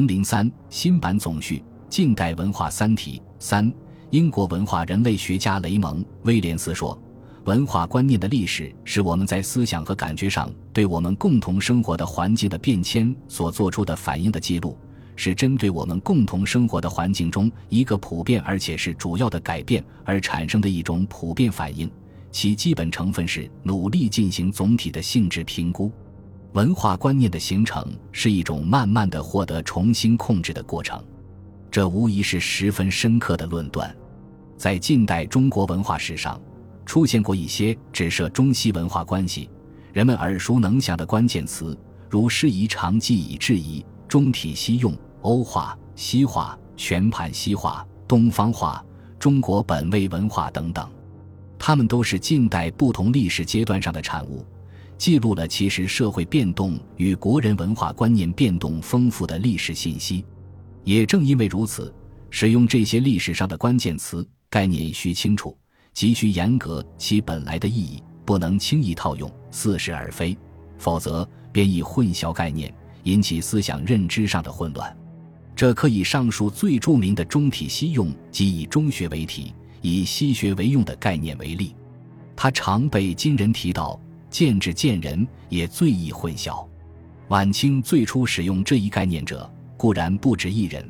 003新版总序：近代文化三题3。英国文化人类学家雷蒙·威廉斯说，文化观念的历史是我们在思想和感觉上对我们共同生活的环境的变迁所做出的反应的记录，是针对我们共同生活的环境中一个普遍而且是主要的改变而产生的一种普遍反应，其基本成分是努力进行总体的性质评估。文化观念的形成是一种慢慢地获得重新控制的过程，这无疑是十分深刻的论断。在近代中国文化史上，出现过一些指涉中西文化关系人们耳熟能详的关键词，如师夷长技以制夷、中体西用、欧化、西化、全盘西化、东方化、中国本位文化等等，它们都是近代不同历史阶段上的产物，记录了其实社会变动与国人文化观念变动丰富的历史信息。也正因为如此，使用这些历史上的关键词概念需清楚，急需严格其本来的意义，不能轻易套用，似是而非，否则便易混淆概念，引起思想认知上的混乱。这可以上述最著名的中体西用即以中学为体以西学为用的概念为例，它常被今人提到，见智见仁也最易混淆。晚清最初使用这一概念者固然不止一人，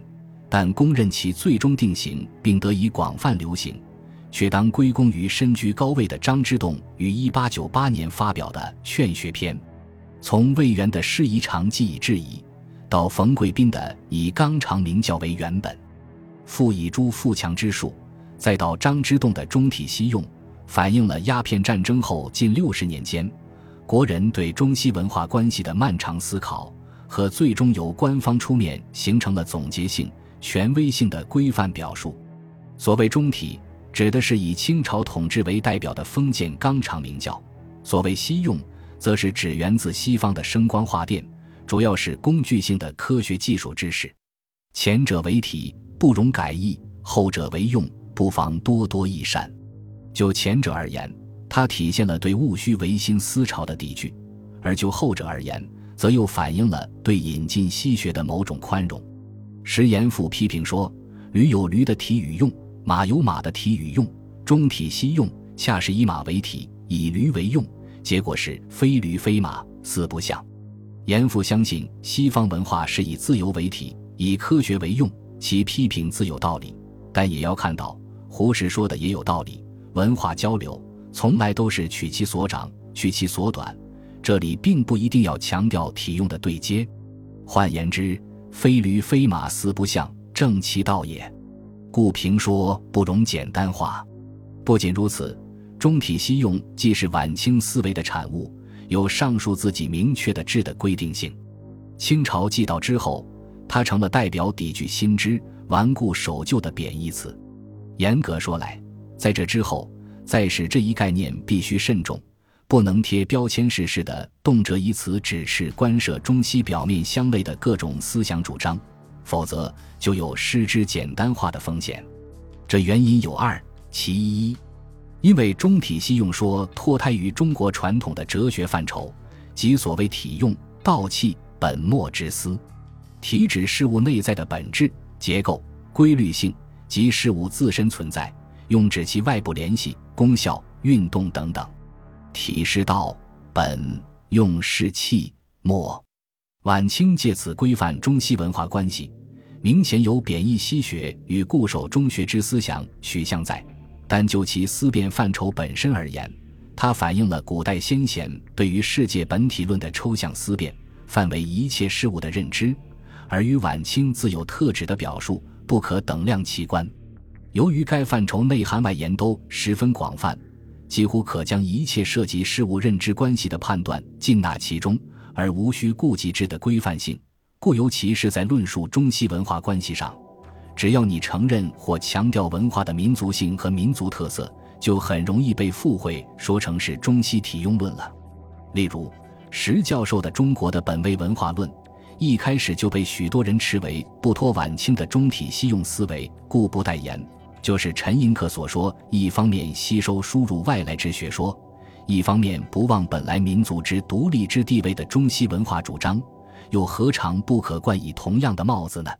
但公认其最终定型并得以广泛流行，却当归功于身居高位的张之洞于1898年发表的《劝学篇》。从魏源的师夷长技以制夷，到冯贵宾的以纲常名教为原本，复以诸富强之术，再到张之洞的中体西用，反映了鸦片战争后近60年间国人对中西文化关系的漫长思考，和最终由官方出面形成了总结性、权威性的规范表述。所谓中体，指的是以清朝统治为代表的封建纲常名教；所谓西用，则是指源自西方的声光化电，主要是工具性的科学技术知识。前者为体，不容改易；后者为用，不妨多多益善。就前者而言，它体现了对戊戌维新思潮的抵制；而就后者而言，则又反映了对引进西学的某种宽容。石延复批评说，驴有驴的体与用，马有马的体与用，中体西用恰是以马为体，以驴为用，结果是非驴非马，四不像。严复相信西方文化是以自由为体，以科学为用，其批评自有道理，但也要看到胡适说的也有道理，文化交流从来都是取其所长，去其所短，这里并不一定要强调体用的对接。换言之，非驴非马，四不像，正其道也。故评说不容简单化。不仅如此，中体西用既是晚清思维的产物，有上述自己明确的质的规定性。清朝既到之后，它成了代表抵制新知、顽固守旧的贬义词。严格说来，在这之后，再使这一概念必须慎重，不能贴标签式式的动辄以此指示关涉中西表面相类的各种思想主张，否则就有失之简单化的风险。这原因有二，其一，因为中体西用说脱胎于中国传统的哲学范畴，即所谓体用、道气、本末之思。体指事物内在的本质、结构、规律性及事物自身存在，用指其外部联系、功效、运动等等。体是道，本用是气末。晚清借此规范中西文化关系，明显有贬义西学与固守中学之思想取向在，但就其思辨范畴本身而言，它反映了古代先贤对于世界本体论的抽象思辨，范围一切事物的认知，而与晚清自有特质的表述不可等量齐观。由于该范畴内涵外延都十分广泛，几乎可将一切涉及事物认知关系的判断尽纳其中，而无需顾及之的规范性，故尤其是在论述中西文化关系上，只要你承认或强调文化的民族性和民族特色，就很容易被附会说成是中西体用论了。例如，石教授的《中国的本位文化论》一开始就被许多人持为不脱晚清的中体西用思维，故不待言，就是陈寅恪所说，一方面吸收输入外来之学说，一方面不忘本来民族之独立之地位的中西文化主张，又何尝不可冠以同样的帽子呢？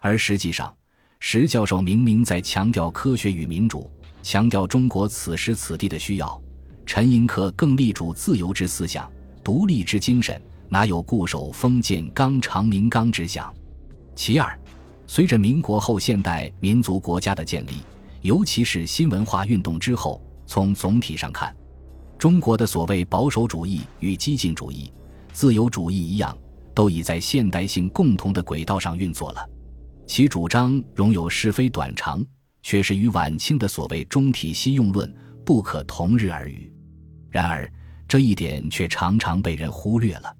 而实际上，石教授明明在强调科学与民主，强调中国此时此地的需要，陈寅恪更力主自由之思想、独立之精神，哪有固守封建纲常民纲之想？其二，随着民国后现代民族国家的建立，尤其是新文化运动之后，从总体上看，中国的所谓保守主义与激进主义、自由主义一样，都已在现代性共同的轨道上运作了。其主张容有是非短长，却是与晚清的所谓中体西用论不可同日而语。然而，这一点却常常被人忽略了。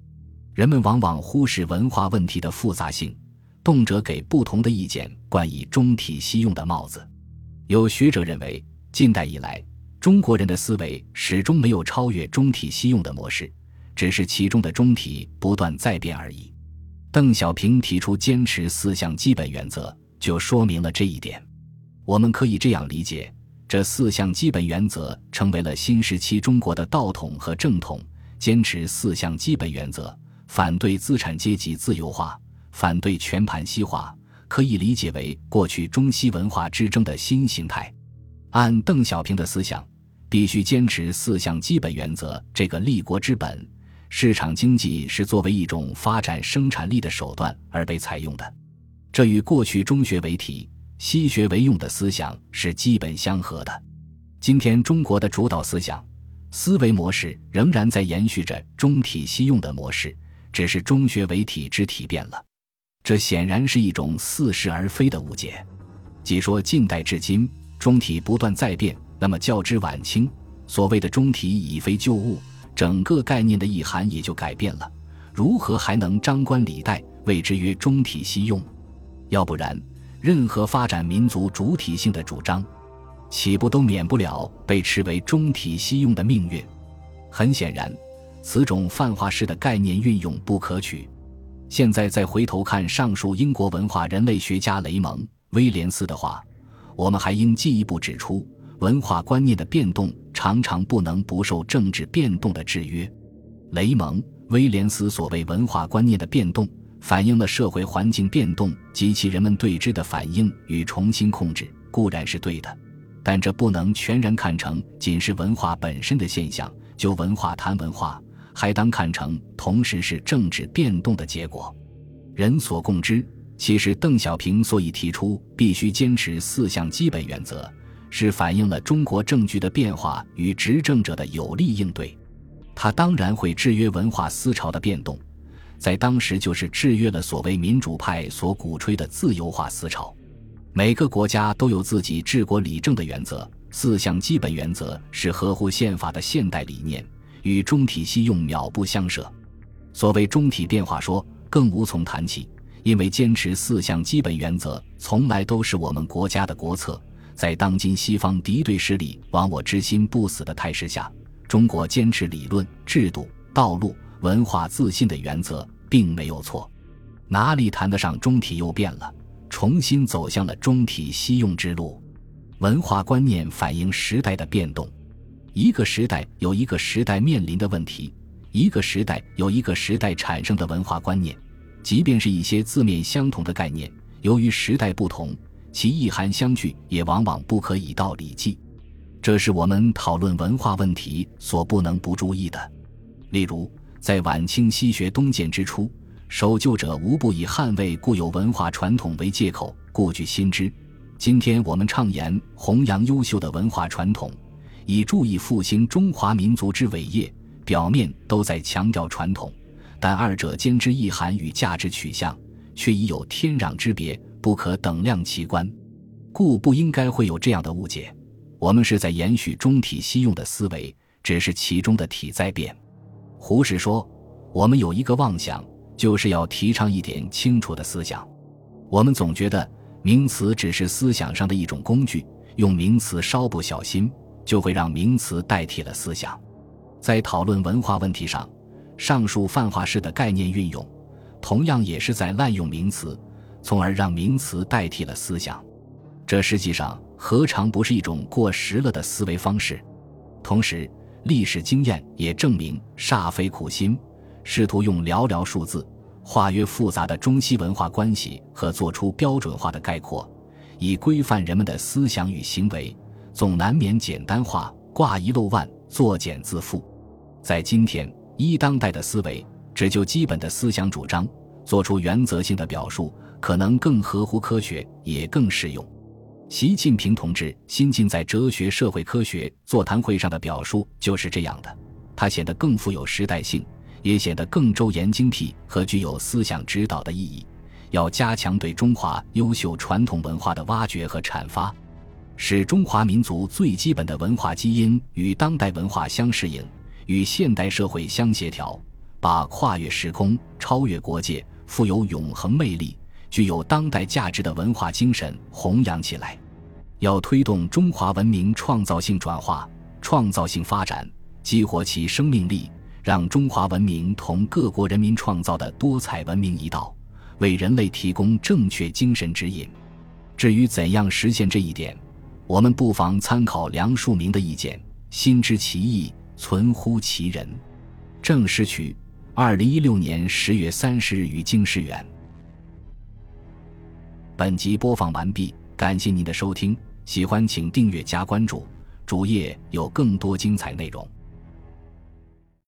人们往往忽视文化问题的复杂性，动辄给不同的意见冠以中体西用的帽子。有学者认为，近代以来，中国人的思维始终没有超越中体西用的模式，只是其中的中体不断在变而已。邓小平提出坚持四项基本原则，就说明了这一点。我们可以这样理解，这四项基本原则成为了新时期中国的道统和正统。坚持四项基本原则，反对资产阶级自由化，反对全盘西化，可以理解为过去中西文化之争的新形态。按邓小平的思想，必须坚持四项基本原则这个立国之本。市场经济是作为一种发展生产力的手段而被采用的，这与过去中学为体、西学为用的思想是基本相合的。今天中国的主导思想、思维模式仍然在延续着中体西用的模式，只是中学为体之体变了。这显然是一种似是而非的误解。即说近代至今，中体不断再变，那么较之晚清，所谓的中体已非旧物，整个概念的意涵也就改变了，如何还能张冠李戴，谓之曰中体西用？要不然，任何发展民族主体性的主张，岂不都免不了被斥为中体西用的命运？很显然，此种泛化式的概念运用不可取。现在再回头看上述英国文化人类学家雷蒙·威廉斯的话，我们还应进一步指出，文化观念的变动常常不能不受政治变动的制约。雷蒙·威廉斯所谓文化观念的变动，反映了社会环境变动及其人们对之的反应与重新控制，固然是对的，但这不能全然看成仅是文化本身的现象，就文化谈文化，还当看成同时是政治变动的结果。人所共知，其实邓小平所以提出必须坚持四项基本原则，是反映了中国政局的变化与执政者的有力应对。它当然会制约文化思潮的变动，在当时就是制约了所谓民主派所鼓吹的自由化思潮。每个国家都有自己治国理政的原则，四项基本原则是合乎宪法的现代理念，与中体西用渺不相涉。所谓中体变化说更无从谈起，因为坚持四项基本原则从来都是我们国家的国策。在当今西方敌对势力亡我之心不死的态势下，中国坚持理论、制度、道路、文化自信的原则并没有错，哪里谈得上中体又变了，重新走向了中体西用之路？文化观念反映时代的变动，一个时代有一个时代面临的问题，一个时代有一个时代产生的文化观念。即便是一些字面相同的概念，由于时代不同，其意涵相距也往往不可以道理计，这是我们讨论文化问题所不能不注意的。例如，在晚清西学东渐之初，守旧者无不以捍卫固有文化传统为借口，故具新知。今天我们倡言弘扬优秀的文化传统，以助力复兴中华民族之伟业，表面都在强调传统，但二者间之意涵与价值取向却已有天壤之别，不可等量齐观，故不应该会有这样的误解。我们是在延续中体西用的思维，只是其中的体在变。胡适说，我们有一个妄想，就是要提倡一点清楚的思想。我们总觉得名词只是思想上的一种工具，用名词稍不小心，就会让名词代替了思想。在讨论文化问题上，上述泛化式的概念运用，同样也是在滥用名词，从而让名词代替了思想，这实际上何尝不是一种过时了的思维方式？同时，历史经验也证明，煞费苦心，试图用寥寥数字化约复杂的中西文化关系和做出标准化的概括，以规范人们的思想与行为，总难免简单化，挂一漏万，作茧自缚。在今天依当代的思维，只就基本的思想主张做出原则性的表述，可能更合乎科学，也更适用。习近平同志新近在哲学社会科学座谈会上的表述就是这样的，它显得更富有时代性，也显得更周延精辟和具有思想指导的意义。要加强对中华优秀传统文化的挖掘和阐发，使中华民族最基本的文化基因与当代文化相适应，与现代社会相协调，把跨越时空、超越国界、富有永恒魅力、具有当代价值的文化精神弘扬起来。要推动中华文明创造性转化、创造性发展，激活其生命力，让中华文明同各国人民创造的多彩文明一道，为人类提供正确精神指引。至于怎样实现这一点，我们不妨参考梁漱溟的意见，心知其意，存乎其人。郑时渠，2016年10月30日于京师园。本集播放完毕，感谢您的收听，喜欢请订阅加关注，主页有更多精彩内容。